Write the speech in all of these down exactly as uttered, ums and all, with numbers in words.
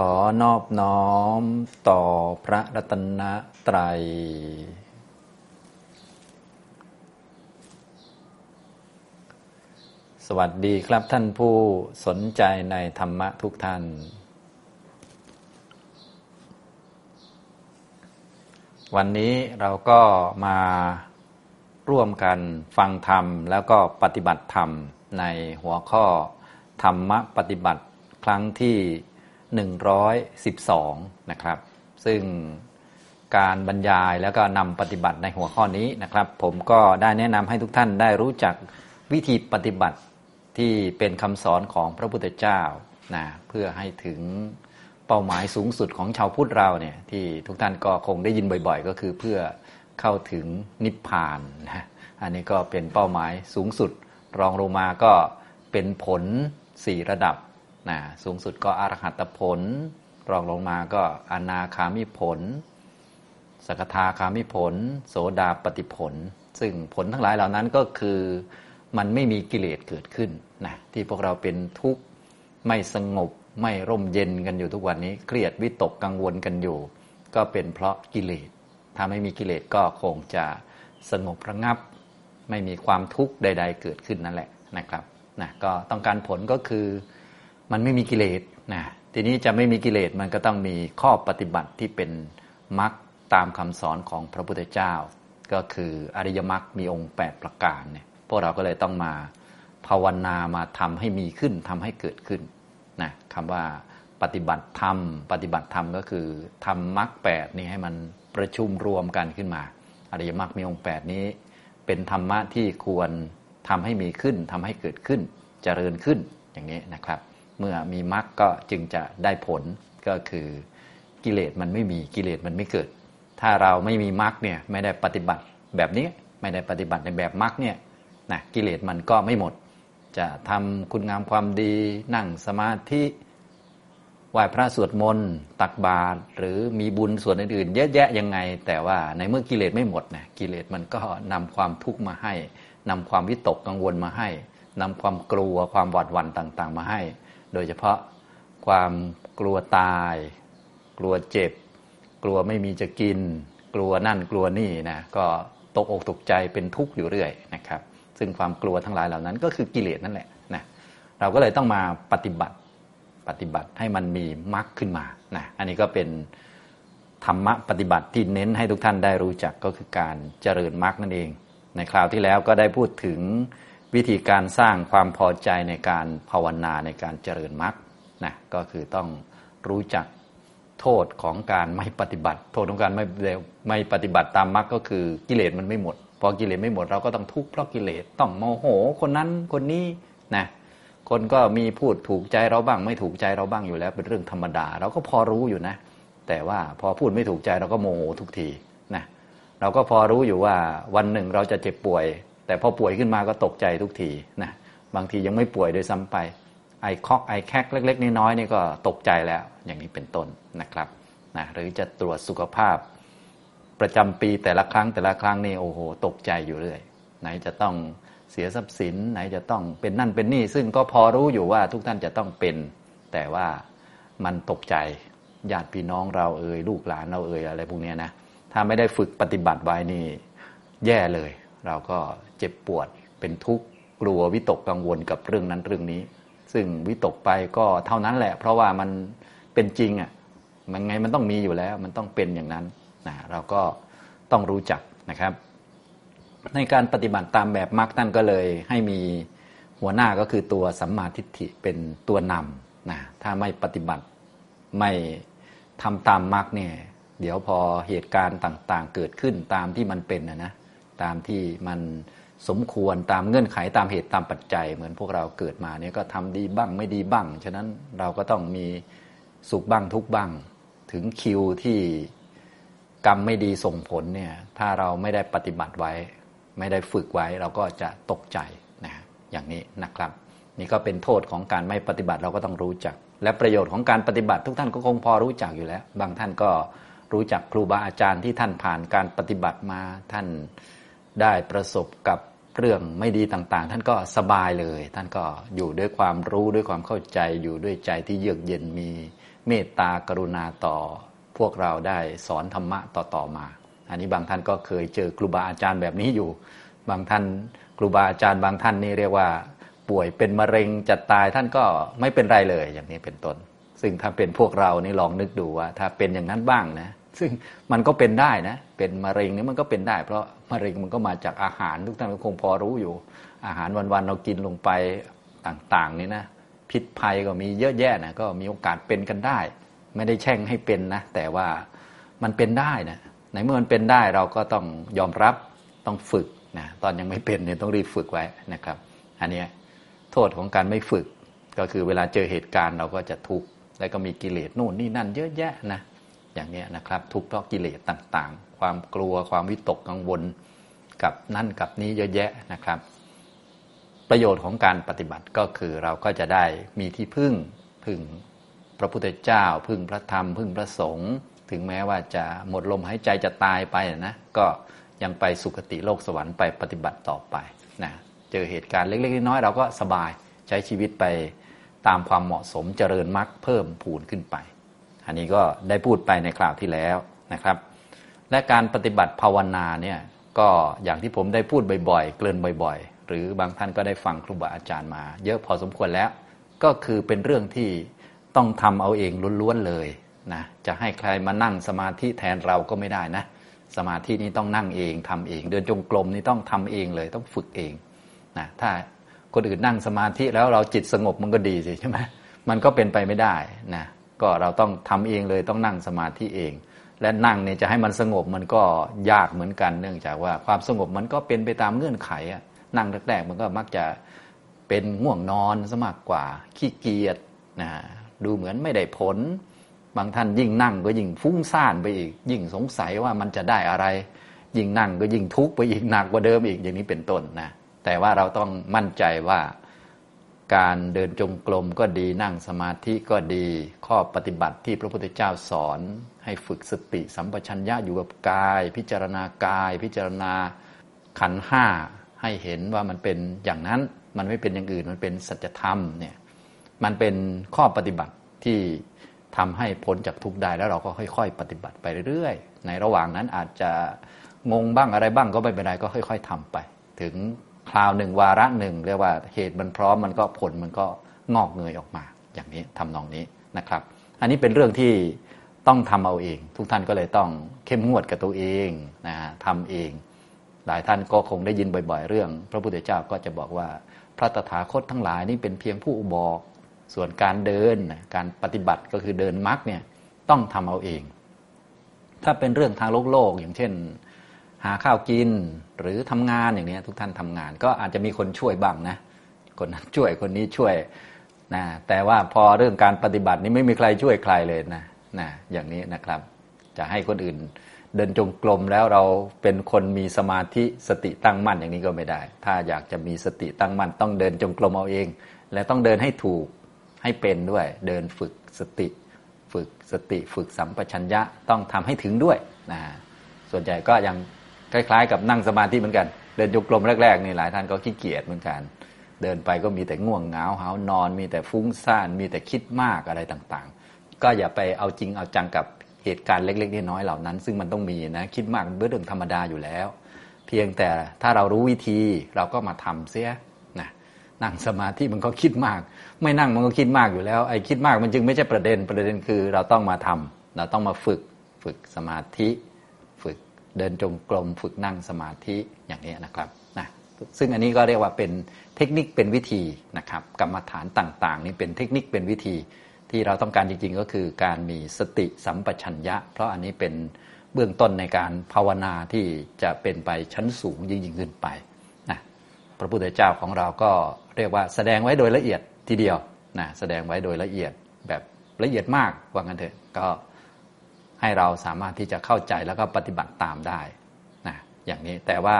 ขอนอบน้อมต่อพระรัตนตรัยสวัสดีครับท่านผู้สนใจในธรรมะทุกท่านวันนี้เราก็มาร่วมกันฟังธรรมแล้วก็ปฏิบัติธรรมในหัวข้อธรรมปฏิบัติครั้งที่หนึ่งร้อยสิบสองนะครับซึ่งการบรรยายแล้วก็นำปฏิบัติในหัวข้อนี้นะครับผมก็ได้แนะนำให้ทุกท่านได้รู้จักวิธีปฏิบัติที่เป็นคำสอนของพระพุทธเจ้านะเพื่อให้ถึงเป้าหมายสูงสุดของชาวพุทธเราเนี่ยที่ทุกท่านก็คงได้ยินบ่อยๆก็คือเพื่อเข้าถึงนิพพานนะอันนี้ก็เป็นเป้าหมายสูงสุดรองลงมาก็เป็นผลสี่ระดับนะสูงสุดก็อรหัตผลรองลงมาก็อนาคามิผลสกทาคามิผลโสดาปัตติผลซึ่งผลทั้งหลายเหล่านั้นก็คือมันไม่มีกิเลสเกิดขึ้นนะที่พวกเราเป็นทุกข์ไม่สงบไม่ร่มเย็นกันอยู่ทุกวันนี้เครียดวิตกกังวลกันอยู่ก็เป็นเพราะกิเลสถ้าไม่มีกิเลสก็คงจะสงบระงับไม่มีความทุกข์ใดๆเกิดขึ้นนั่นแหละนะครับนะก็ต้องการผลก็คือมันไม่มีกิเลสนะทีนี้จะไม่มีกิเลสมันก็ต้องมีข้อปฏิบัติที่เป็นมรรคตามคำสอนของพระพุทธเจ้าก็คืออริยมรรคมีองค์แปดประการเนี่ยพวกเราก็เลยต้องมาภาวนามาทำให้มีขึ้นทำให้เกิดขึ้นนะคำว่าปฏิบัติธรรมปฏิบัติธรรมก็คือทำมรรคแปดนี้ให้มันประชุมรวมกันขึ้นมาอริยมรรคมีองค์แปดนี้เป็นธรรมะที่ควรทำให้มีขึ้นทำให้เกิดขึ้นเจริญขึ้นอย่างนี้นะครับเมื่อมีมรรคก็จึงจะได้ผลก็คือกิเลสมันไม่มีกิเลสมันไม่เกิดถ้าเราไม่มีมรรคเนี่ยไม่ได้ปฏิบัติแบบนี้ไม่ได้ปฏิบัติในแบบมรรคเนี่ยนะกิเลสมันก็ไม่หมดจะทำคุณงามความดีนั่งสมาธิไหว้พระสวดมนต์ตักบาตรหรือมีบุญส่วนอื่นๆเยอะแยะยังไงแต่ว่าในเมื่อกิเลสไม่หมดนะกิเลสมันก็นำความทุกข์มาให้นำความวิตกกังวลมาให้นำความกลัวความหวาดหวั่นต่างๆมาให้โดยเฉพาะความกลัวตายกลัวเจ็บกลัวไม่มีจะกินกลัวนั่นกลัวนี่นะก็ตกอกตกใจเป็นทุกข์อยู่เรื่อยนะครับซึ่งความกลัวทั้งหลายเหล่านั้นก็คือกิเลสนั่นแหละนะเราก็เลยต้องมาปฏิบัติปฏิบัติให้มันมีมรรคขึ้นมานะอันนี้ก็เป็นธรรมะปฏิบัติที่เน้นให้ทุกท่านได้รู้จักก็คือการเจริญมรรคนั่นเองในคราวที่แล้วก็ได้พูดถึงวิธีการสร้างความพอใจในการภาวนาในการเจริญมรรคนะก็คือต้องรู้จักโทษของการไม่ปฏิบัติโทษของการไม่ไม่ปฏิบัติตามมรรคก็คือกิเลสมันไม่หมดพอกิเลสไม่หมดเราก็ต้องทุกข์เพราะกิเลสต้องโมโหคนนั้นคนนี้นะคนก็มีพูดถูกใจเราบ้างไม่ถูกใจเราบ้างอยู่แล้วเป็นเรื่องธรรมดาเราก็พอรู้อยู่นะแต่ว่าพอพูดไม่ถูกใจเราก็โมโหทุกทีนะเราก็พอรู้อยู่ว่าวันหนึ่งเราจะเจ็บป่วยแต่พอป่วยขึ้นมาก็ตกใจทุกทีนะบางทียังไม่ป่วยด้วยซ้ำไปไอคอกไอแคกเล็กๆน้อยๆนี่ก็ตกใจแล้วอย่างนี้เป็นต้นนะครับนะหรือจะตรวจสุขภาพประจำปีแต่ละครั้งแต่ละครั้งนี่โอ้โหตกใจอยู่เรื่อยไหนจะต้องเสียทรัพย์สินไหนจะต้องเป็นนั่นเป็นนี่ซึ่งก็พอรู้อยู่ว่าทุกท่านจะต้องเป็นแต่ว่ามันตกใจญาติพี่น้องเราเอ่ยลูกหลานเราเอ่ยอะไรพวกนี้นะถ้าไม่ได้ฝึกปฏิบัติไว้นี่แย่เลยเราก็เจ็บปวดเป็นทุกข์กลัววิตกกังวลกับเรื่องนั้นเรื่องนี้ซึ่งวิตกไปก็เท่านั้นแหละเพราะว่ามันเป็นจริงอ่ะมันไงมันต้องมีอยู่แล้วมันต้องเป็นอย่างนั้นนะเราก็ต้องรู้จักนะครับในการปฏิบัติตามแบบมรรคท่านก็เลยให้มีหัวหน้าก็คือตัวสัมมาทิฏฐิเป็นตัวนำนะถ้าไม่ปฏิบัติไม่ทำตามมรรคเนี่ยเดี๋ยวพอเหตุการณ์ต่างๆเกิดขึ้นตามที่มันเป็นนะนะตามที่มันสมควรตามเงื่อนไขตามเหตุตามปัจจัยเหมือนพวกเราเกิดมาเนี่ยก็ทำดีบ้างไม่ดีบ้างฉะนั้นเราก็ต้องมีสุขบ้างทุกบ้างถึงคิวที่กรรมไม่ดีส่งผลเนี่ยถ้าเราไม่ได้ปฏิบัติไว้ไม่ได้ฝึกไว้เราก็จะตกใจนะอย่างนี้นะครับนี่ก็เป็นโทษของการไม่ปฏิบัติเราก็ต้องรู้จักและประโยชน์ของการปฏิบัติทุกท่านก็คงพอรู้จักอยู่แล้วบางท่านก็รู้จักครูบาอาจารย์ที่ท่านผ่านการปฏิบัติมาท่านได้ประสบกับ เรื่องไม่ดีต่างๆท่านก็สบายเลยท่านก็อยู่ด้วยความรู้ด้วยความเข้าใจอยู่ด้วยใจที่เยือกเย็นมีเมตตากรุณาต่อพวกเราได้สอนธรรมะต่อๆมาอันนี้บางท่านก็เคยเจอครูบาอาจารย์แบบนี้อยู่บางท่านครูบาอาจารย์บางท่านนี่เรียกว่าป่วยเป็นมะเร็งจะตายท่านก็ไม่เป็นไรเลยอย่างนี้เป็นต้นซึ่งถ้าเป็นพวกเรานี่ลองนึกดูว่าถ้าเป็นอย่างนั้นบ้างนะซึ่งมันก็เป็นได้นะเป็นมะเร็งนี่มันก็เป็นได้เพราะมะเร็งมันก็มาจากอาหารทุกท่านก็คงพอรู้อยู่อาหารวันๆเรากินลงไปต่างๆนี่นะพิษภัยก็มีเยอะแยะนะก็มีโอกาสเป็นกันได้ไม่ได้แช่งให้เป็นนะแต่ว่ามันเป็นได้นะในเมื่อมันเป็นได้เราก็ต้องยอมรับต้องฝึกนะตอนยังไม่เป็นเนี่ยต้องรีบฝึกไว้นะครับอันนี้โทษของการไม่ฝึกก็คือเวลาเจอเหตุการณ์เราก็จะทุกข์แล้วก็มีกิเลสนู่นนี่นั่นเยอะแยะนะอย่างนี้นะครับทุกข์เพราะกิเลสต่างๆความกลัวความวิตกกังวลกับนั่นกับนี้เยอะแยะนะครับประโยชน์ของการปฏิบัติก็คือเราก็จะได้มีที่พึ่งพึ่งพระพุทธเจ้าพึ่งพระธรรมพึ่งพระสงฆ์ถึงแม้ว่าจะหมดลมหายใจจะตายไปนะก็ยังไปสุคติโลกสวรรค์ไปปฏิบัติต่อไปนะเจอเหตุการณ์เล็กๆน้อยๆเราก็สบายใช้ชีวิตไปตามความเหมาะสมเจริญมรรคเพิ่มพูนขึ้นไปอันนี้ก็ได้พูดไปในคราวที่แล้วนะครับและการปฏิบัติภาวนาเนี่ยก็อย่างที่ผมได้พูดบ่อยๆเกริ่นบ่อยๆหรือบางท่านก็ได้ฟังครูบาอาจารย์มาเยอะพอสมควรแล้วก็คือเป็นเรื่องที่ต้องทำเอาเองล้วนๆเลยนะจะให้ใครมานั่งสมาธิแทนเราก็ไม่ได้นะสมาธินี้ต้องนั่งเองทำเองเดินจงกรมนี่ต้องทำเองเลยต้องฝึกเองนะถ้าคนอื่นนั่งสมาธิแล้วเราจิตสงบมันก็ดีสิใช่ไหมมันก็เป็นไปไม่ได้นะก็เราต้องทำเองเลยต้องนั่งสมาธิเองและนั่งเนี่ยจะให้มันสงบมันก็ยากเหมือนกันเนื่องจากว่าความสงบมันก็เป็นไปตามเงื่อนไขอะนั่งแรกๆมันก็มักจะเป็นง่วงนอนซะมากกว่าขี้เกียจนะดูเหมือนไม่ได้ผลบางท่านยิ่งนั่งก็ยิ่งฟุ้งซ่านไปอีกยิ่งสงสัยว่ามันจะได้อะไรยิ่งนั่งก็ยิ่งทุกข์ไปอีกหนักกว่าเดิมอีกอย่างนี้เป็นต้นนะแต่ว่าเราต้องมั่นใจว่าการเดินจงกรมก็ดีนั่งสมาธิก็ดีข้อปฏิบัติที่พระพุทธเจ้าสอนให้ฝึกสติสัมปชัญญะอยู่กับกายพิจารณากายพิจารณาขันธ์ห้าให้เห็นว่ามันเป็นอย่างนั้นมันไม่เป็นอย่างอื่นมันเป็นสัจธรรมเนี่ยมันเป็นข้อปฏิบัติที่ทำให้พ้นจากทุกข์ได้แล้วเราก็ค่อยๆปฏิบัติไปเรื่อยๆในระหว่างนั้นอาจจะงงบ้างอะไรบ้างก็ไม่เป็นไรก็ค่อยๆทำไปถึงคราวหนึ่งวาระหนึ่งเรียกว่าเหตุมันพร้อมมันก็ผลมันก็งอกเงยออกมาอย่างนี้ทำนองนี้นะครับอันนี้เป็นเรื่องที่ต้องทำเอาเองทุกท่านก็เลยต้องเข้มงวดกับตัวเองนะทำเองหลายท่านก็คงได้ยินบ่อยๆเรื่องพระพุทธเจ้าก็จะบอกว่าพระตถาคตทั้งหลายนี่เป็นเพียงผู้อุบบอกส่วนการเดินการปฏิบัติก็คือเดินมรรคเนี่ยต้องทำเอาเองถ้าเป็นเรื่องทางโลกโลกอย่างเช่นหาข้าวกินหรือทำงานอย่างนี้ทุกท่านทำงานก็อาจจะมีคนช่วยบ้างนะคนนั้นช่วยคนนี้ช่วยนะแต่ว่าพอเรื่องการปฏิบัตินี้ไม่มีใครช่วยใครเลยนะนะอย่างนี้นะครับจะให้คนอื่นเดินจงกรมแล้วเราเป็นคนมีสมาธิสติตั้งมั่นอย่างนี้ก็ไม่ได้ถ้าอยากจะมีสติตั้งมั่นต้องเดินจงกรมเอาเองและต้องเดินให้ถูกให้เป็นด้วยเดินฝึกสติฝึกสติฝึกสัมปชัญญะต้องทำให้ถึงด้วยนะส่วนใหญ่ก็ยังคล้ายๆกับนั่งสมาธิเหมือนกันเดินจงกรมแรกๆนี่หลายท่านก็ขี้เกียจเหมือนกันเดินไปก็มีแต่ง่วงเหงาหาวนอนมีแต่ฟุ้งซ่านมีแต่คิดมากอะไรต่างๆก็อย่าไปเอาจริงเอาจังกับเหตุการณ์เล็กๆน้อยๆเหล่านั้นซึ่งมันต้องมีนะคิดมากเป็นเรื่องธรรมดาอยู่แล้วเพียงแต่ถ้าเรารู้วิธีเราก็มาทำเสียนะนั่งสมาธิมันก็คิดมากไม่นั่งมันก็คิดมากอยู่แล้วไอ้คิดมากมันจึงไม่ใช่ประเด็นประเด็นคือเราต้องมาทำเราต้องมาฝึกฝึกสมาธิเดินจงกรมฝึกนั่งสมาธิอย่างนี้นะครับนะซึ่งอันนี้ก็เรียกว่าเป็นเทคนิคเป็นวิธีนะครับกรรมฐานต่างๆนี่เป็นเทคนิคเป็นวิธีที่เราต้องการจริงๆก็คือการมีสติสัมปชัญญะเพราะอันนี้เป็นเบื้องต้นในการภาวนาที่จะเป็นไปชั้นสูงยิ่งๆขึ้นไปนะพระพุทธเจ้าของเราก็เรียกว่าแสดงไว้โดยละเอียดทีเดียวนะแสดงไว้โดยละเอียดแบบละเอียดมากว่างั้นเถอะก็ให้เราสามารถที่จะเข้าใจแล้วก็ปฏิบัติตามได้นะอย่างนี้แต่ว่า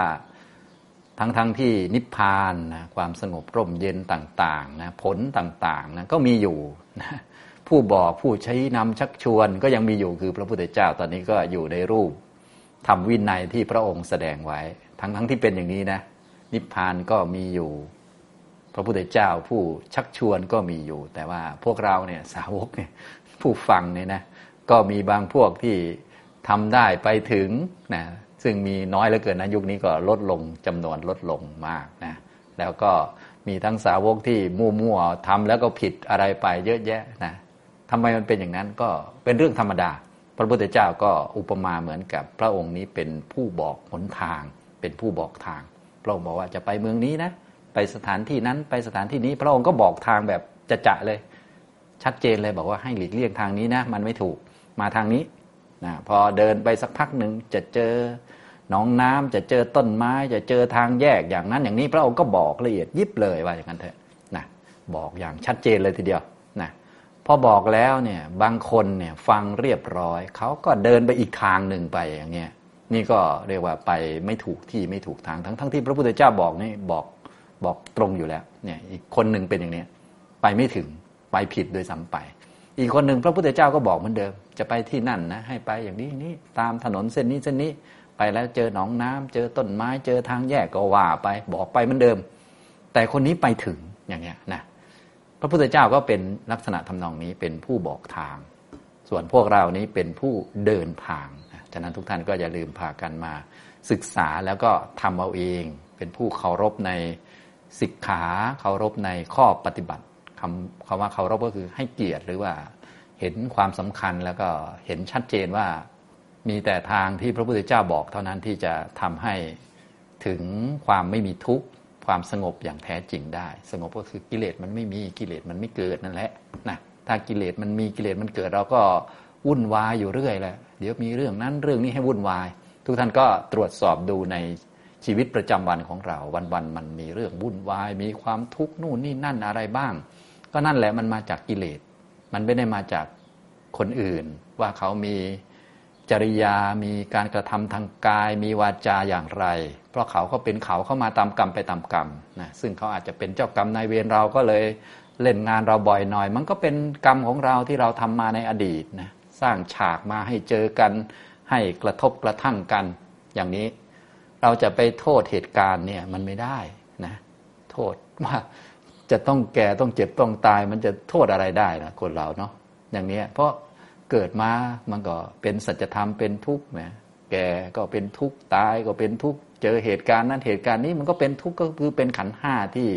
ทั้งๆ ท, ที่นิพพานนะความสงบร่มเย็นต่างๆนะผลต่างๆนะก็มีอยู่นะผู้บอกผู้ใช้นำชักชวนก็ยังมีอยู่คือพระพุทธเจ้าตอนนี้ก็อยู่ในรูปธรรมวินัยที่พระองค์แสดงไว้ทั้งๆ ท, ที่เป็นอย่างนี้นะ นิพพานก็มีอยู่พระพุทธเจ้าผู้ชักชวนก็มีอยู่แต่ว่าพวกเราเนี่ยสาวกเนี่ยผู้ฟังเนี่ยนะก็มีบางพวกที่ทำได้ไปถึงนะซึ่งมีน้อยเหลือเกินนะยุคนี้ก็ลดลงจำนวนลดลงมากนะแล้วก็มีทั้งสาวกที่มั่วๆทำแล้วก็ผิดอะไรไปเยอะแยะนะทำไมมันเป็นอย่างนั้นก็เป็นเรื่องธรรมดาพระพุทธเจ้าก็อุปมาเหมือนกับพระองค์นี้เป็นผู้บอกหนทางเป็นผู้บอกทางพระองค์บอกว่าจะไปเมืองนี้นะไปสถานที่นั้นไปสถานที่นี้พระองค์ก็บอกทางแบบจะๆเลยชัดเจนเลยบอกว่าให้หลีกเลี่ยงทางนี้นะมันไม่ถูกมาทางนี้นะพอเดินไปสักพักหนึ่งจะเจอหนองน้ำจะเจอต้นไม้จะเจอทางแยกอย่างนั้นอย่างนี้พระองค์ก็บอกละเอียดยิบเลยว่าอย่างนั้นเถอะนะบอกอย่างชัดเจนเลยทีเดียวนะพอบอกแล้วเนี่ยบางคนเนี่ยฟังเรียบร้อยเขาก็เดินไปอีกทางหนึ่งไปอย่างเงี้ยนี่ก็เรียกว่าไปไม่ถูกที่ไม่ถูกทางทั้งทั้งที่พระพุทธเจ้าบอกนี่บอกบอกตรงอยู่แล้วเนี่ยอีกคนหนึ่งเป็นอย่างเนี้ยไปไม่ถึงไปผิดโดยซ้ำไปอีกคนหนึ่งพระพุทธเจ้าก็บอกเหมือนเดิมจะไปที่นั่นนะให้ไปอย่างนี้นี่ตามถนนเส้นนี้เส้นนี้ไปแล้วเจอหนองน้ำเจอต้นไม้เจอทางแยกก็ว่าไปบอกไปเหมือนเดิมแต่คนนี้ไปถึงอย่างเงี้ยนะพระพุทธเจ้าก็เป็นลักษณะทำนองนี้เป็นผู้บอกทางส่วนพวกเรานี้เป็นผู้เดินทางฉะนั้นทุกท่านก็อย่าลืมพากันมาศึกษาแล้วก็ทำเอาเองเป็นผู้เคารพในสิกขาเคารพในข้อปฏิบัติคำคำว่าเคารพก็คือให้เกียรติหรือว่าเห็นความสำคัญแล้วก็เห็นชัดเจนว่ามีแต่ทางที่พระพุทธเจ้าบอกเท่านั้นที่จะทำให้ถึงความไม่มีทุกข์ความสงบอย่างแท้จริงได้สงบก็คือกิเลสมันไม่มีกิเลสมันไม่เกิดนั่นแหละนะถ้ากิเลสมันมีกิเลสมันเกิดเราก็วุ่นวายอยู่เรื่อยแหละเดี๋ยวมีเรื่องนั้นเรื่องนี้ให้วุ่นวายทุกท่านก็ตรวจสอบดูในชีวิตประจำวันของเราวันๆมันมีเรื่องวุ่นวายมีความทุกข์นู่นนี่นั่นอะไรบ้างก็นั่นแหละมันมาจากกิเลสมันไม่ได้มาจากคนอื่นว่าเขามีจริยามีการกระทำทางกายมีวาจาอย่างไรเพราะเขาก็เป็นเขาเข้ามาตามกรรมไปตามกรรมนะซึ่งเขาอาจจะเป็นเจ้ากรรมนายเวรเราก็เลยเล่นงานเราบ่อยหน่อยมันก็เป็นกรรมของเราที่เราทำมาในอดีตนะสร้างฉากมาให้เจอกันให้กระทบกระทั่งกันอย่างนี้เราจะไปโทษเหตุการณ์เนี่ยมันไม่ได้นะโทษว่าจะต้องแก่ต้องเจ็บต้องตายมันจะโทษอะไรได้นะคนเราเนาะอย่างนี้เพราะเกิดมามันก็เป็นสัจธรรมเป็นทุกข์นะแก่ก็เป็นทุกข์ตายก็เป็นทุกข์เจอเหตุการณ์นั้นเหตุการณ์นี้มันก็เป็นทุกข์ก็คือเป็นขันธ์ห้าที่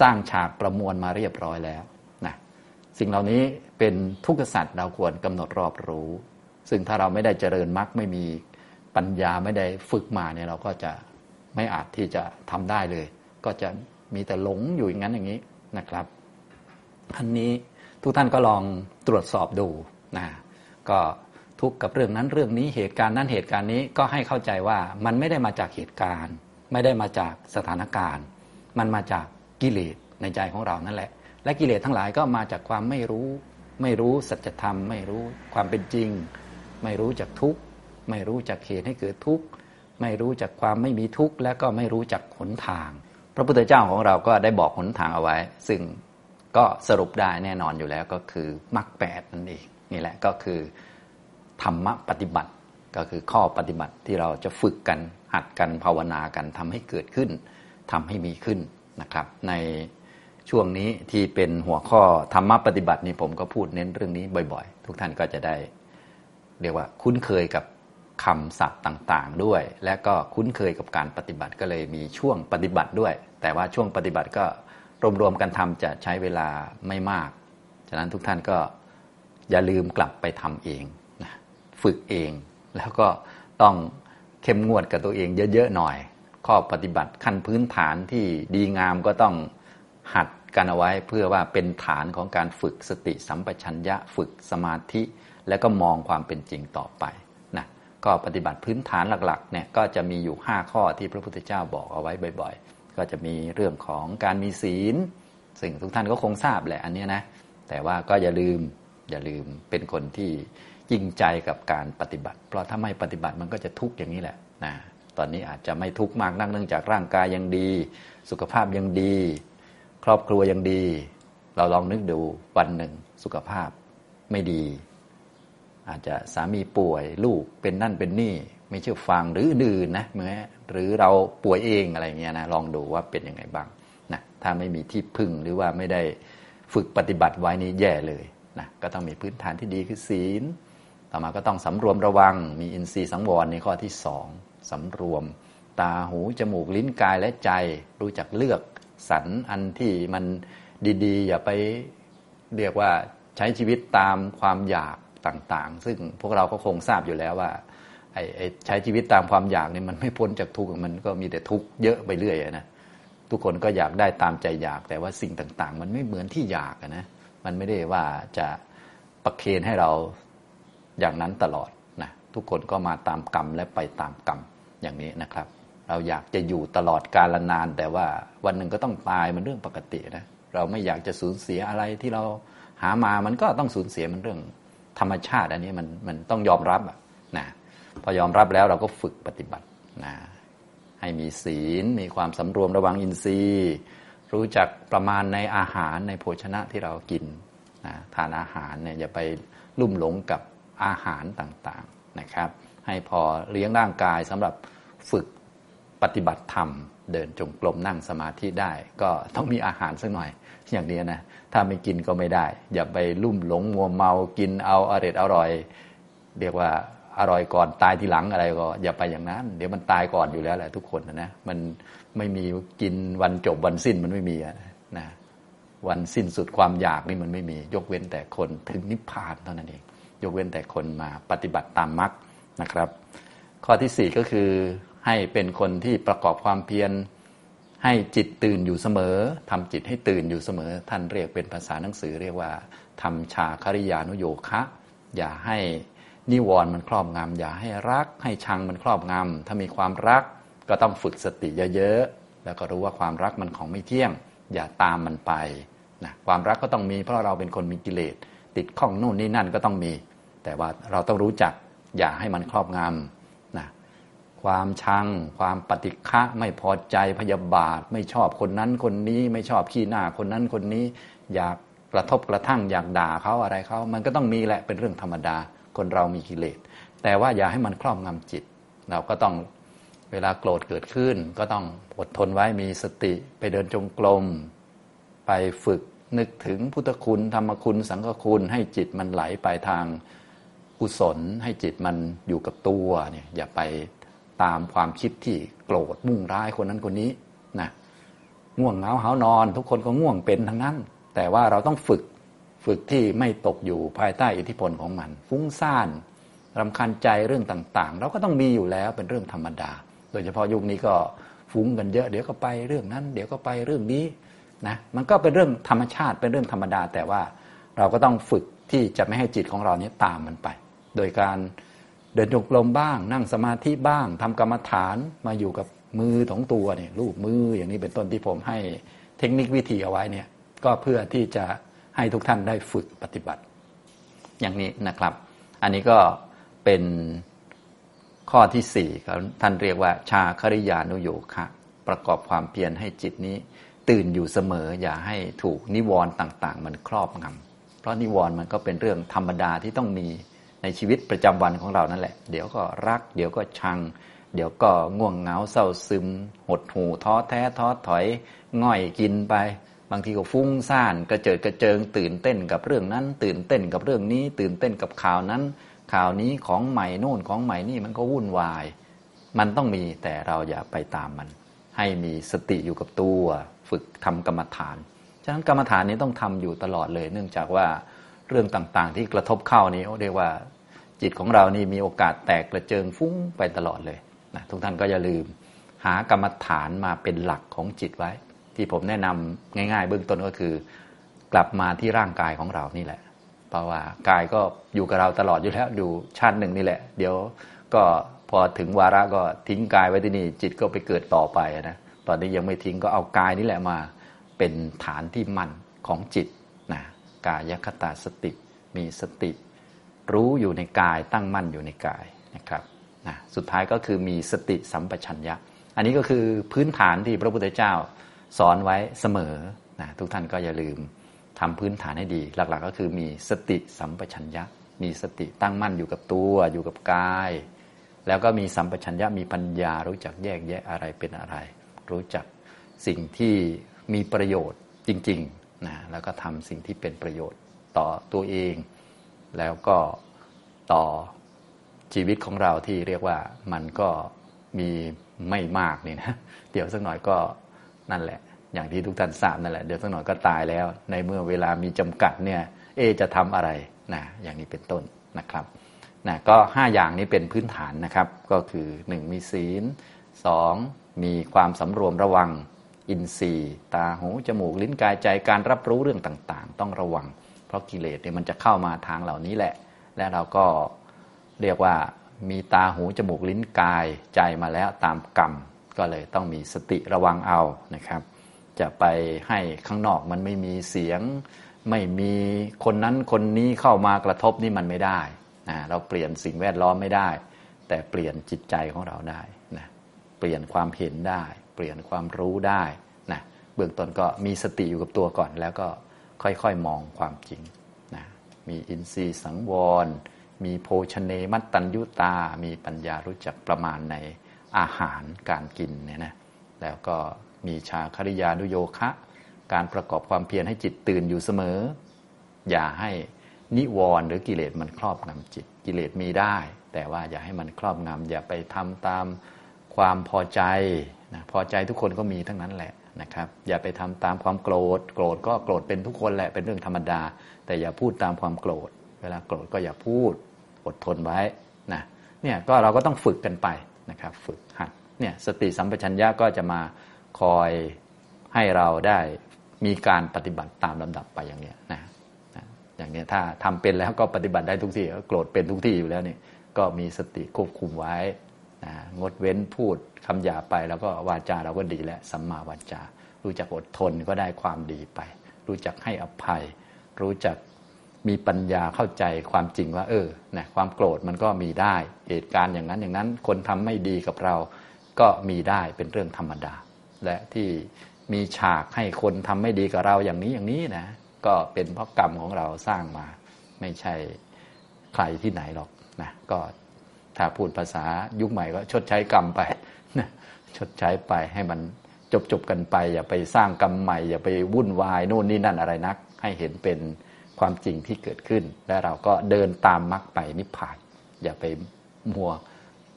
สร้างฉากประมวลมาเรียบร้อยแล้วนะสิ่งเหล่านี้เป็นทุกขสัจเราควรกำหนดรอบรู้ซึ่งถ้าเราไม่ได้เจริญมรรคไม่มีปัญญาไม่ได้ฝึกมาเนี่ยเราก็จะไม่อาจที่จะทำได้เลยก็จะมีแต่หลงอยู่อย่างนั้นอย่างนี้นะครับอันนี้ทุกท่านก็ลองตรวจสอบดูนะก็ทุกข์กับเรื่องนั้นเรื่องนี้เหตุการณ์นั้นเหตุการณ์นี้ก็ให้เข้าใจว่ามันไม่ได้มาจากเหตุการณ์ไม่ได้มาจากสถานการณ์มันมาจากกิเลสในใจของเรานั่นแหละและกิเลสทั้งหลายก็มาจากความไม่รู้ไม่รู้สัจธรรมไม่รู้ความเป็นจริงไม่รู้จักทุกข์ไม่รู้จักเหตุให้เกิดทุกข์ไม่รู้จักความไม่มีทุกข์และก็ไม่รู้จักหนทางพระพุทธเจ้าของเราก็ได้บอกหนทางเอาไว้ซึ่งก็สรุปได้แน่นอนอยู่แล้วก็คือมรรคแปดนั่นเองนี่แหละก็คือธรรมปฏิบัติก็คือข้อปฏิบัติที่เราจะฝึกกันหัดกันภาวนากันทำให้เกิดขึ้นทำให้มีขึ้นนะครับในช่วงนี้ที่เป็นหัวข้อธรรมปฏิบัตินี่ผมก็พูดเน้นเรื่องนี้บ่อยๆทุกท่านก็จะได้เรียกว่าคุ้นเคยกับคำศัพท์ต่างๆด้วยและก็คุ้นเคยกับการปฏิบัติก็เลยมีช่วงปฏิบัติด้วยแต่ว่าช่วงปฏิบัติก็รวมๆกันทำจะใช้เวลาไม่มากฉะนั้นทุกท่านก็อย่าลืมกลับไปทำเองนะฝึกเองแล้วก็ต้องเข้มงวดกับตัวเองเยอะๆหน่อยข้อปฏิบัติขั้นพื้นฐานที่ดีงามก็ต้องหัดกันเอาไว้เพื่อว่าเป็นฐานของการฝึกสติสัมปชัญญะฝึกสมาธิแล้วก็มองความเป็นจริงต่อไปนะก็ปฏิบัติพื้นฐานหลักๆเนี่ยก็จะมีอยู่ห้าข้อที่พระพุทธเจ้าบอกเอาไว้บ่อยๆก็จะมีเรื่องของการมีศีลซึ่งทุกท่านก็คงทราบแหละอันนี้นะแต่ว่าก็อย่าลืมอย่าลืมเป็นคนที่จริงใจกับการปฏิบัติเพราะถ้าไม่ปฏิบัติมันก็จะทุกข์อย่างนี้แหละนะตอนนี้อาจจะไม่ทุกข์มากนักเนื่องจากร่างกายยังดีสุขภาพยังดีครอบครัวยังดีเราลองนึกดูวันหนึ่งสุขภาพไม่ดีอาจจะสามีป่วยลูกเป็นนั่นเป็นนี่ ไม่เชื่อฟังหรืออื่นนะเหมือนหรือเราป่วยเองอะไรเงี้ยนะลองดูว่าเป็นยังไงบ้างนะถ้าไม่มีที่พึ่งหรือว่าไม่ได้ฝึกปฏิบัติไว้นี่แย่เลยนะก็ต้องมีพื้นฐานที่ดีคือศีลต่อมาก็ต้องสำรวมระวังมีอินทรีย์สังวรในข้อที่สองสำรวมตาหูจมูกลิ้นกายและใจรู้จักเลือกสรรอันที่มันดีๆอย่าไปเรียกว่าใช้ชีวิตตามความอยากต่างๆซึ่งพวกเราก็คงทราบอยู่แล้วว่าไอ้ไอ้ใช้ชีวิตตามความอยากนี่มันไม่พ้นจากทุกข์มันก็มีแต่ทุกข์เยอะไปเรื่อยนะทุกคนก็อยากได้ตามใจอยากแต่ว่าสิ่งต่างๆมันไม่เหมือนที่อยากนะมันไม่ได้ว่าจะประเคนให้เราอย่างนั้นตลอดนะทุกคนก็มาตามกรรมและไปตามกรรมอย่างนี้นะครับเราอยากจะอยู่ตลอดกาลนานแต่ว่าวันหนึ่งก็ต้องตายมันเรื่องปกตินะเราไม่อยากจะสูญเสียอะไรที่เราหามามันก็ต้องสูญเสียมันเรื่องธรรมชาติอันนี้มันมันต้องยอมรับอ่ะนะพอยอมรับแล้วเราก็ฝึกปฏิบัตินะให้มีศีลมีความสำรวมระวังอินทรีย์รู้จักประมาณในอาหารในโภชนะที่เรากินนะทานอาหารเนี่ยอย่าไปลุ่มหลงกับอาหารต่างๆนะครับให้พอเลี้ยงร่างกายสำหรับฝึกปฏิบัติธรรมเดินจงกรมนั่งสมาธิได้ก็ต้องมีอาหารสักหน่อยอย่างนี้นะถ้าไม่กินก็ไม่ได้อย่าไปลุ่มหลงมัวเมากินเอาอร่อยอร่อยเรียกว่าอร่อยก่อนตายทีหลังอะไรก็อย่าไปอย่างนั้นเดี๋ยวมันตายก่อนอยู่แล้วแหละทุกคนนะมันไม่มีกินวันจบวันสิ้นมันไม่มีนะวันสิ้นสุดความอยากนี่มันไม่มียกเว้นแต่คนถึงนิพพานเท่านั้นเองยกเว้นแต่คนมาปฏิบัติตามมรรคนะครับข้อที่สี่ก็คือให้เป็นคนที่ประกอบความเพียรให้จิตตื่นอยู่เสมอทำจิตให้ตื่นอยู่เสมอท่านเรียกเป็นภาษาหนังสือเรียกว่าทำฌาคริยานุโยคะอย่าให้นิวรณ์มันครอบงำอย่าให้รักให้ชังมันครอบงำถ้ามีความรักก็ต้องฝึกสติเยอะๆแล้วก็รู้ว่าความรักมันของไม่เที่ยงอย่าตามมันไปนะความรักก็ต้องมีเพราะเราเป็นคนมีกิเลสติดข้องนู่นนี่นั่นก็ต้องมีแต่ว่าเราต้องรู้จักอย่าให้มันครอบงำนะความชังความปฏิฆะไม่พอใจพยาบาทไม่ชอบคนนั้นคนนี้ไม่ชอบขี้หน้าคนนั้นคนนี้อยากกระทบกระทั่งอยากด่าเขาอะไรเขามันก็ต้องมีแหละเป็นเรื่องธรรมดาคนเรามีกิเลสแต่ว่าอย่าให้มันครอบงำจิตเราก็ต้องเวลาโกรธเกิดขึ้นก็ต้องอดทนไว้มีสติไปเดินจงกรมไปฝึกนึกถึงพุทธคุณธรรมคุณสังฆคุณให้จิตมันไหลไปทางกุศลให้จิตมันอยู่กับตัวเนี่ยอย่าไปตามความคิดที่โกรธมุ่งร้ายคนนั้นคนนี้นะง่วงเหงาหาวนอนทุกคนก็ง่วงเป็นทั้งนั้นแต่ว่าเราต้องฝึกฝึกที่ไม่ตกอยู่ภายใต้อิทธิพลของมันฟุ้งซ่านรำคาญใจเรื่องต่างๆเราก็ต้องมีอยู่แล้วเป็นเรื่องธรรมดาโดยเฉพาะยุคนี้ก็ฟุ้งกันเยอะเดี๋ยวก็ไปเรื่องนั้นเดี๋ยวก็ไปเรื่องนี้นะมันก็เป็นเรื่องธรรมชาติเป็นเรื่องธรรมดาแต่ว่าเราก็ต้องฝึกที่จะไม่ให้จิตของเราเนี่ยตามมันไปโดยการเดินจงกรมบ้างนั่งสมาธิบ้างทำกรรมฐานมาอยู่กับมือของตัวเนี่ยลูบมืออย่างนี้เป็นต้นที่ผมให้เทคนิควิธีเอาไว้เนี่ยก็เพื่อที่จะให้ทุกท่านได้ฝึกปฏิบัติอย่างนี้นะครับอันนี้ก็เป็นข้อที่สี่ครับท่านเรียกว่าฌาคริยานุโยคะประกอบความเพียรให้จิตนี้ตื่นอยู่เสมออย่าให้ถูกนิวรณ์ต่างๆมันครอบงำเพราะนิวรณ์มันก็เป็นเรื่องธรรมดาที่ต้องมีในชีวิตประจำวันของเรานั่นแหละเดี๋ยวก็รักเดี๋ยวก็ชังเดี๋ยวก็ง่วงเหงาเศร้าซึมหดหู่ท้อแท้ท้อถอยง่อยกินไปบางทีก็ฟุ้งซ่านกระเจิดกระเจิงตื่นเต้นกับเรื่องนั้นตื่นเต้นกับเรื่องนี้ตื่นเต้นกับข่าวนั้นข่าวนี้ของใหม่โน่นของใหม่นี่มันก็วุ่นวายมันต้องมีแต่เราอย่าไปตามมันให้มีสติอยู่กับตัวฝึกทำกรรมฐานฉะนั้นกรรมฐานนี้ต้องทำอยู่ตลอดเลยเนื่องจากว่าเรื่องต่างๆที่กระทบเข้านี้เรียกว่าจิตของเรานี่มีโอกาสแตกกระเจิงฟุ้งไปตลอดเลยนะทุกท่านก็อย่าลืมหากรรมฐานมาเป็นหลักของจิตไว้ที่ผมแนะนำง่ายๆเบื้องต้นก็คือกลับมาที่ร่างกายของเรานี่แหละเพราะว่ากายก็อยู่กับเราตลอดอยู่แล้วดูชาติหนึ่งนี่แหละเดี๋ยวก็พอถึงวาระก็ทิ้งกายไว้ที่นี่จิตก็ไปเกิดต่อไปนะตอนนี้ยังไม่ทิ้งก็เอากายนี่แหละมาเป็นฐานที่มั่นของจิตนะกายคตาสติมีสติรู้อยู่ในกายตั้งมั่นอยู่ในกายนะครับนะสุดท้ายก็คือมีสติสัมปชัญญะอันนี้ก็คือพื้นฐานที่พระพุทธเจ้าสอนไว้เสมอนะทุกท่านก็อย่าลืมทำพื้นฐานให้ดีหลักๆ ก, ก็คือมีสติสัมปชัญญะมีสติตั้งมั่นอยู่กับตัวอยู่กับกาย แล้วก็มีสัมปชัญญะมีปัญญารู้จักแยกแยะอะไรเป็นอะไรรู้จักสิ่งที่มีประโยชน์จริงๆนะแล้วก็ทำสิ่งที่เป็นประโยชน์ต่อตัวเองแล้วก็ต่อชีวิตของเราที่เรียกว่ามันก็มีไม่มากนี่นะเดี๋ยวสักหน่อยก็นั่นแหละอย่างที่ทุกท่านทราบนั่นแหละเดี๋ยวสักหน่อยก็ตายแล้วในเมื่อเวลามีจำกัดเนี่ยเอจะทำอะไรนะอย่างนี้เป็นต้นนะครับนะก็ห้าอย่างนี้เป็นพื้นฐานนะครับก็คือหนึ่งมีศีลสองมีความสำรวมระวังอินทรีย์ตาหูจมูกลิ้นกายใจการรับรู้เรื่องต่างๆต้องระวังเพราะกิเลสเนี่ยมันจะเข้ามาทางเหล่านี้แหละและเราก็เรียกว่ามีตาหูจมูกลิ้นกายใจมาแล้วตามกรรมก็เลยต้องมีสติระวังเอานะครับจะไปให้ข้างนอกมันไม่มีเสียงไม่มีคนนั้นคนนี้เข้ามากระทบนี่มันไม่ได้นะเราเปลี่ยนสิ่งแวดล้อมไม่ได้แต่เปลี่ยนจิตใจของเราได้นะเปลี่ยนความเห็นได้เปลี่ยนความรู้ได้นะเบื้องต้นก็มีสติอยู่กับตัวก่อนแล้วก็ค่อยๆมองความจริงนะมีอินทรีย์สังวรมีโภชเนมัตตัญญุตามีปัญญารู้จักประมาณในอาหารการกินเนี่ยนะแล้วก็มีชาคริยานุโยคะการประกอบความเพียรให้จิตตื่นอยู่เสมออย่าให้นิวรณ์หรือกิเลสมันครอบงำจิตกิเลสมีได้แต่ว่าอย่าให้มันครอบงำอย่าไปทำตามความพอใจนะพอใจทุกคนก็มีทั้งนั้นแหละนะครับอย่าไปทำตามความโกรธโกรธก็โกรธเป็นทุกคนแหละเป็นเรื่องธรรมดาแต่อย่าพูดตามความโกรธเวลาโกรธก็อย่าพูดอดทนไว้นะเนี่ยก็เราก็ต้องฝึกกันไปนะครับฝึกหัดเนี่ยสติสัมปชัญญะก็จะมาคอยให้เราได้มีการปฏิบัติตามลำดับไปอย่างเนี้ยนะอย่างเนี้ยถ้าทำเป็นแล้วก็ปฏิบัติได้ทุกที่โกรธเป็นทุกที่อยู่แล้วนี่ก็มีสติควบคุมไว้นะงดเว้นพูดคำหยาบไปแล้วก็วาจาเราก็ดีและสัมมาวาจารู้จักอดทนก็ได้ความดีไปรู้จักให้อภัยรู้จักมีปัญญาเข้าใจความจริงว่าเออนะความโกรธมันก็มีได้เหตุการณ์อย่างนั้นอย่างนั้นคนทำไม่ดีกับเราก็มีได้เป็นเรื่องธรรมดาและที่มีฉากให้คนทำไม่ดีกับเราอย่างนี้อย่างนี้นะก็เป็นเพราะกรรมของเราสร้างมาไม่ใช่ใครที่ไหนหรอกนะก็ถ้าพูดภาษายุคใหม่ก็ชดใช้กรรมไปนะชดใช้ไปให้มันจบจบกันไปอย่าไปสร้างกรรมใหม่อย่าไปวุ่นวายโน่นนี่นั่นอะไรนักให้เห็นเป็นความจริงที่เกิดขึ้นและเราก็เดินตามมรรคไปนิพพานอย่าไปมัว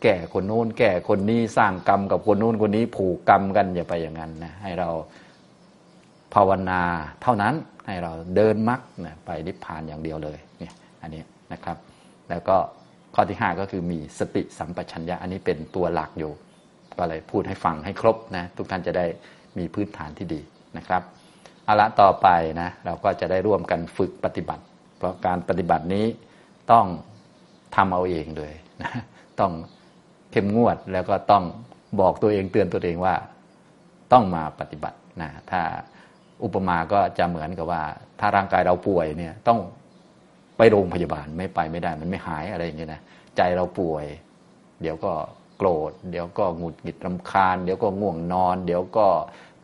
แก่คนโน้นแก่คนนี้สร้างกรรมกับคนโน้นคนนี้ผูกกรรมกันอย่าไปอย่างนั้นนะให้เราภาวนาเท่านั้นให้เราเดินมรรคนะไปนิพพานอย่างเดียวเลยเนี่ยอันนี้นะครับแล้วก็ข้อที่ห้าก็คือมีสติสัมปชัญญะอันนี้เป็นตัวหลักอยู่ก็เลยพูดให้ฟังให้ครบนะทุกท่านจะได้มีพื้นฐานที่ดีนะครับเอาละต่อไปนะเราก็จะได้ร่วมกันฝึกปฏิบัติเพราะการปฏิบัตินี้ต้องทำเอาเองเลยนะต้องเข้มงวดแล้วก็ต้องบอกตัวเองเตือนตัวเองว่าต้องมาปฏิบัตินะถ้าอุปมาก็จะเหมือนกับว่าถ้าร่างกายเราป่วยเนี่ยต้องไปโรงพยาบาลไม่ไปไม่ได้มันไม่หายอะไรอย่างเงี้ยนะใจเราป่วยเดี๋ยวก็โกรธเดี๋ยวก็หงุดหงิดรำคาญเดี๋ยวก็ง่วงนอนเดี๋ยวก็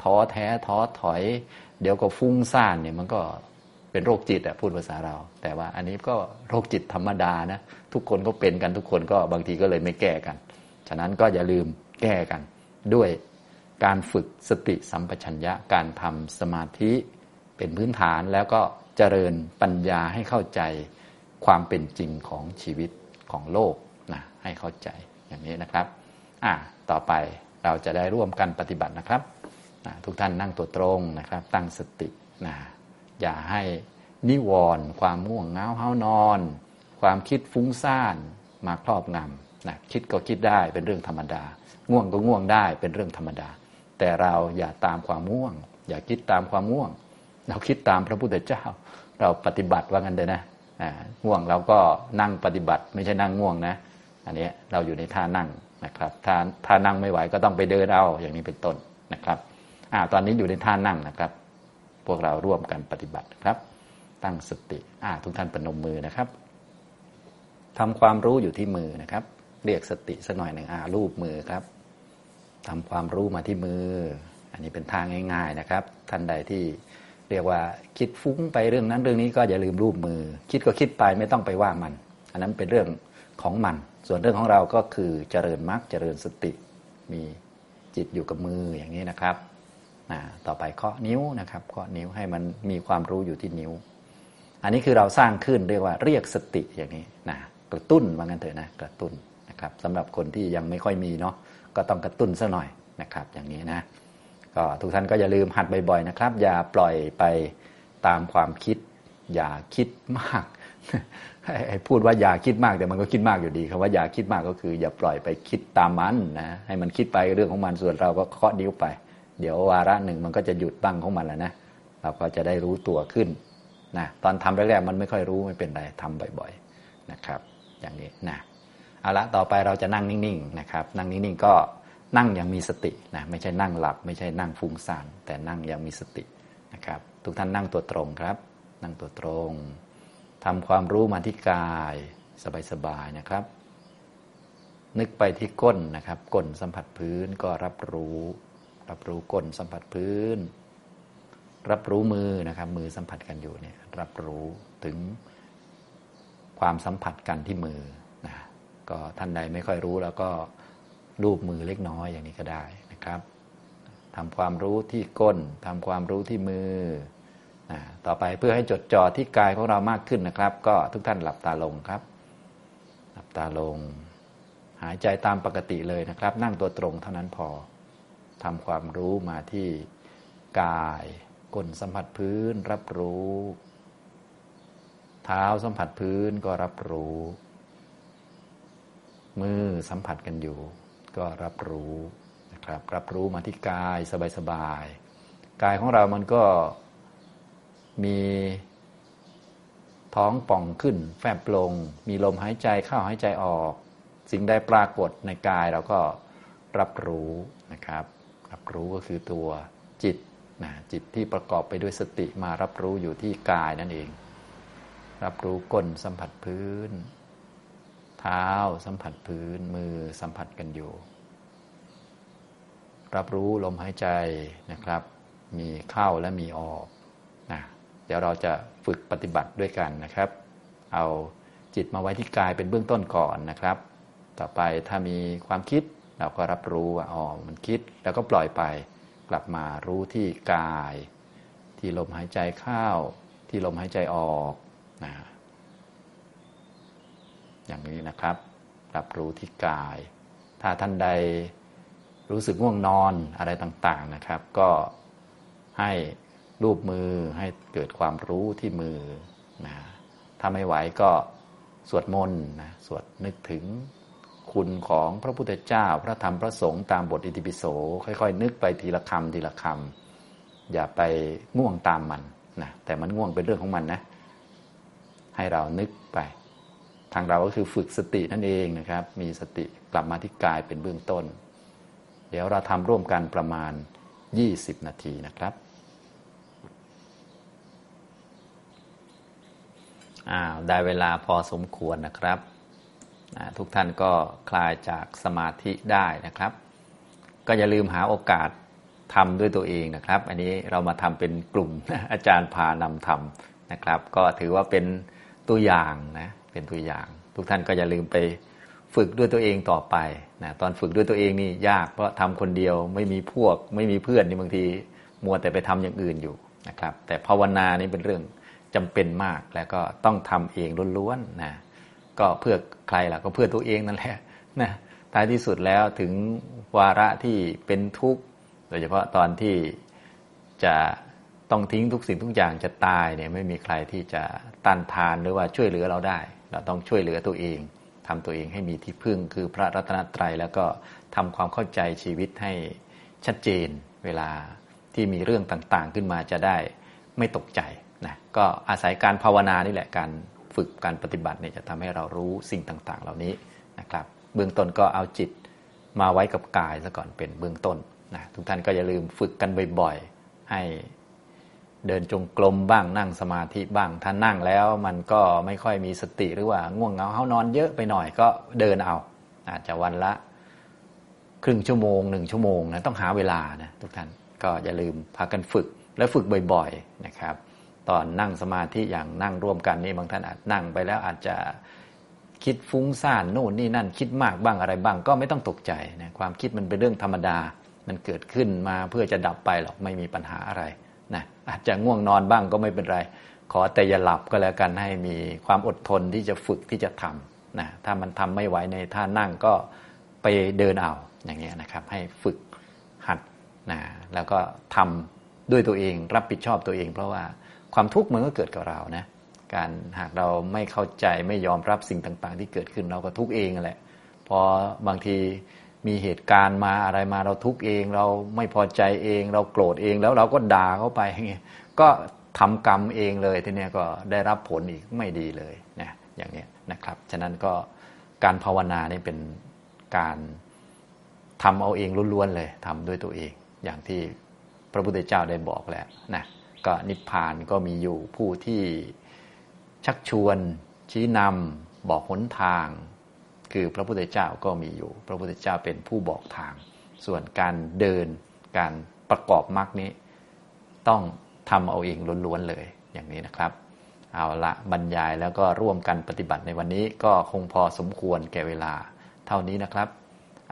ท้อแท้ท้อถอยเดี๋ยวก็ฟุ้งซ่านเนี่ยมันก็เป็นโรคจิตอ่ะพูดภาษาเราแต่ว่าอันนี้ก็โรคจิตธรรมดานะทุกคนก็เป็นกันทุกคนก็บางทีก็เลยไม่แก้กันฉะนั้นก็อย่าลืมแก้กันด้วยการฝึกสติสัมปชัญญะการทำสมาธิเป็นพื้นฐานแล้วก็เจริญปัญญาให้เข้าใจความเป็นจริงของชีวิตของโลกนะให้เข้าใจอย่างนี้นะครับอ่ะต่อไปเราจะได้ร่วมกันปฏิบัตินะครับทุกท่านนั่งตัวตรงนะครับตั้งสตินะอย่าให้นิวรณ์ความง่วงเหงาเฮานอนความคิดฟุ้งซ่านมาครอบงำนะคิดก็คิดได้เป็นเรื่องธรรมดาง่วงก็ง่วงได้เป็นเรื่องธรรมดาแต่เราอย่าตามความง่วงอย่าคิดตามความง่วงเราคิดตามพระพุทธเจ้าเราปฏิบัติว่างั้นเลยนะง่วงเราก็นั่งปฏิบัติไม่ใช่นั่งง่วงนะอันนี้เราอยู่ในท่านั่งนะครับถ้าท่านั่งไม่ไหวก็ต้องไปเดินเอาอย่างนี้เป็นต้นนะครับอ่าตอนนี้อยู่ในท่านั่งนะครับพวกเราร่วมกันปฏิบัติครับตั้งสติอ่าทุกท่านประนมมือนะครับทำความรู้อยู่ที่มือนะครับเรียกสติสักหน่อยหนึ่งอ่าลูบมือครับทำความรู้มาที่มืออันนี้เป็นทางง่ายๆนะครับท่านใดที่เรียกว่าคิดฟุ้งไปเรื่องนั้นเรื่องนี้ก็อย่าลืมลูบมือคิดก็คิดไปไม่ต้องไปว่ามันอันนั้นเป็นเรื่อง ของมันส่วนเรื่องของเราก็คือเจริญมรรคเจริญสติมีจิตอยู่กับมืออย่างนี้นะครับต่อไปเคาะนิ้วนะครับเคาะนิ้วให้มันมีความรู้อยู่ที่นิ้วอันนี้คือเราสร้างขึ้นเรียกว่าเรียกสติอย่างนี้นะกระตุ้นว่างั้นเถอะนะกระตุ้นนะครับสำหรับคนที่ยังไม่ค่อยมีเนาะก็ต้องกระตุ้นซะหน่อยนะครับอย่างนี้นะก็ทุกท่านก็อย่าลืมหัดบ่อยๆนะครับอย่าปล่อยไปตามความคิดอย่าคิดมากให้พูดว่าอย่าคิดมากแต่มันก็คิดมากอยู่ดีคำว่าอย่าคิดมากก็คืออย่าปล่อยไปคิดตามมันนะให้มันคิดไปเรื่องของมันส่วนเราก็เคาะนิ้วไปเดี๋ยววาระหนึ่งมันก็จะหยุดบ้างของมันแล้วนะเราก็จะได้รู้ตัวขึ้นนะตอนทำแรกๆมันไม่ค่อยรู้ไม่เป็นไรทำบ่อยๆนะครับอย่างนี้นะเอาละต่อไปเราจะนั่งนิ่งๆนะครับนั่งนิ่งๆก็นั่งอย่างมีสตินะไม่ใช่นั่งหลับไม่ใช่นั่งฟุ้งซ่านแต่นั่งอย่างมีสตินะครับทุกท่านนั่งตัวตรงครับนั่งตัวตรงทำความรู้มาที่กายสบายๆนะครับนึกไปที่ก้นนะครับก้นสัมผัสพื้นก็รับรู้รับรู้ก้นสัมผัสพื้นรับรู้มือนะครับมือสัมผัสกันอยู่เนี่ยรับรู้ถึงความสัมผัสกันที่มือนะก็ท่านใดไม่ค่อยรู้แล้วก็ลูบมือเล็กน้อยอย่างนี้ก็ได้นะครับทำความรู้ที่ก้นทำความรู้ที่มือต่อไปเพื่อให้จดจ่อที่กายของเรามากขึ้นนะครับก็ทุกท่านหลับตาลงครับหลับตาลงหายใจตามปกติเลยนะครับนั่งตัวตรงเท่านั้นพอทำความรู้มาที่กายก้นสัมผัสพื้นรับรู้เท้าสัมผัสพื้นก็รับรู้มือสัมผัสกันอยู่ก็รับรู้นะครับรับรู้มาที่กายสบายๆกายของเรามันก็มีท้องป่องขึ้นแฟบลงมีลมหายใจเข้าหายใจออกสิ่งใดปรากฏในกายเราก็รับรู้นะครับรับรู้ก็คือตัวจิตนะจิตที่ประกอบไปด้วยสติมารับรู้อยู่ที่กายนั่นเองรับรู้ก้นสัมผัสพื้นเท้าสัมผัสพื้นมือสัมผัสกันอยู่รับรู้ลมหายใจนะครับมีเข้าและมีออกนะเดี๋ยวเราจะฝึกปฏิบัติด้วยกันนะครับเอาจิตมาไว้ที่กายเป็นเบื้องต้นก่อนนะครับต่อไปถ้ามีความคิดเราก็รับรู้ว่าอ๋อมันคิดแล้วก็ปล่อยไปกลับมารู้ที่กายที่ลมหายใจเข้าที่ลมหายใจออกนะอย่างนี้นะครับรับรู้ที่กายถ้าท่านใดรู้สึกง่วงนอนอะไรต่างๆนะครับก็ให้รูปมือให้เกิดความรู้ที่มือนะถ้าไม่ไหวก็สวดมนต์นะสวดนึกถึงคุณของพระพุทธเจ้าพระธรรมพระสงฆ์ตามบทอิติปิโสค่อยๆนึกไปทีละคำทีละคำอย่าไปง่วงตามมันนะแต่มันง่วงเป็นเรื่องของมันนะให้เรานึกไปทางเราก็คือฝึกสตินั่นเองนะครับมีสติกลับมาที่กายเป็นเบื้องต้นเดี๋ยวเราทำร่วมกันประมาณยี่สิบนาทีนะครับอ้าวได้เวลาพอสมควรนะครับทุกท่านก็คลายจากสมาธิได้นะครับก็อย่าลืมหาโอกาสทำด้วยตัวเองนะครับอันนี้เรามาทำเป็นกลุ่มอาจารย์พานำทำนะครับก็ถือว่าเป็นตัวอย่างนะเป็นตัวอย่างทุกท่านก็อย่าลืมไปฝึกด้วยตัวเองต่อไปนะตอนฝึกด้วยตัวเองนี่ยากเพราะทำคนเดียวไม่มีพวกไม่มีเพื่อนนี่บางทีมัวแต่ไปทำอย่างอื่นอยู่นะครับแต่ภาวนานี่เป็นเรื่องจำเป็นมากแล้วก็ต้องทำเองล้วนๆนะก็เพื่อใครล่ะก็เพื่อตัวเองนั่นแหละนะท้ายที่สุดแล้วถึงวาระที่เป็นทุกข์โดยเฉพาะตอนที่จะต้องทิ้งทุกสิ่งทุกอย่างจะตายเนี่ยไม่มีใครที่จะต้านทานหรือว่าช่วยเหลือเราได้เราต้องช่วยเหลือตัวเองทำตัวเองให้มีที่พึ่งคือพระรัตนตรัยแล้วก็ทำความเข้าใจชีวิตให้ชัดเจนเวลาที่มีเรื่องต่างๆขึ้นมาจะได้ไม่ตกใจนะก็อาศัยการภาวนานี่แหละการฝึกการปฏิบัติเนี่ยจะทำให้เรารู้สิ่งต่างๆเหล่านี้นะครับเบื้องต้นก็เอาจิตมาไว้กับกายซะก่อนเป็นเบื้องต้นนะทุกท่านก็อย่าลืมฝึกกันบ่อยๆให้เดินจงกรมบ้างนั่งสมาธิบ้างถ้านั่งแล้วมันก็ไม่ค่อยมีสติหรือว่าง่วงเหงาเฮานอนเยอะไปหน่อยก็เดินเอาอาจจะวันละครึ่งชั่วโมงหนึ่งชั่วโมงนะต้องหาเวลานะทุกท่านก็อย่าลืมพากันฝึกและฝึกบ่อยๆนะครับตอนนั่งสมาธิอย่างนั่งร่วมกันนี่บางท่านอาจนั่งไปแล้วอาจจะ คิดฟุ้งซ่านโน่นนี่นั่นคิดมากบ้างอะไรบ้างก็ไม่ต้องตกใจนะความคิดมันเป็นเรื่องธรรมดามันเกิดขึ้นมาเพื่อจะดับไปหรอกไม่มีปัญหาอะไรนะอาจจะง่วงนอนบ้างก็ไม่เป็นไรขอแต่อย่าหลับก็แล้วกันให้มีความอดทนที่จะฝึกที่จะทำนะถ้ามันทำไม่ไหวในท่านั่งก็ไปเดินเอาอย่างเงี้ยนะครับให้ฝึกหัดนะแล้วก็ทำด้วยตัวเองรับผิดชอบตัวเองเพราะว่าความทุกข์มันก็เกิดกับเรานะการหากเราไม่เข้าใจไม่ยอมรับสิ่งต่างๆที่เกิดขึ้นเราก็ทุกข์เองแหละพอบางทีมีเหตุการณ์มาอะไรมาเราทุกข์เองเราไม่พอใจเองเราโกรธเองแล้วเราก็ด่าเขาไปอย่างเงี้ยก็ทำกรรมเองเลยทีเนี้ยก็ได้รับผลอีกไม่ดีเลยนะอย่างเงี้ยนะครับฉะนั้นก็การภาวนานี่เป็นการทำเอาเองล้วนๆเลยทำด้วยตัวเองอย่างที่พระพุทธเจ้าได้บอกแล้วนะก็นิพพานก็มีอยู่ผู้ที่ชักชวนชี้นำบอกหนทางคือพระพุทธเจ้าก็มีอยู่พระพุทธเจ้าเป็นผู้บอกทางส่วนการเดินการประกอบมรรคนี้ต้องทำเอาเองล้วนๆเลยอย่างนี้นะครับเอาละบรรยายแล้วก็ร่วมกันปฏิบัติในวันนี้ก็คงพอสมควรแก่เวลาเท่านี้นะครับ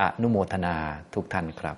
อนุโมทนาทุกท่านครับ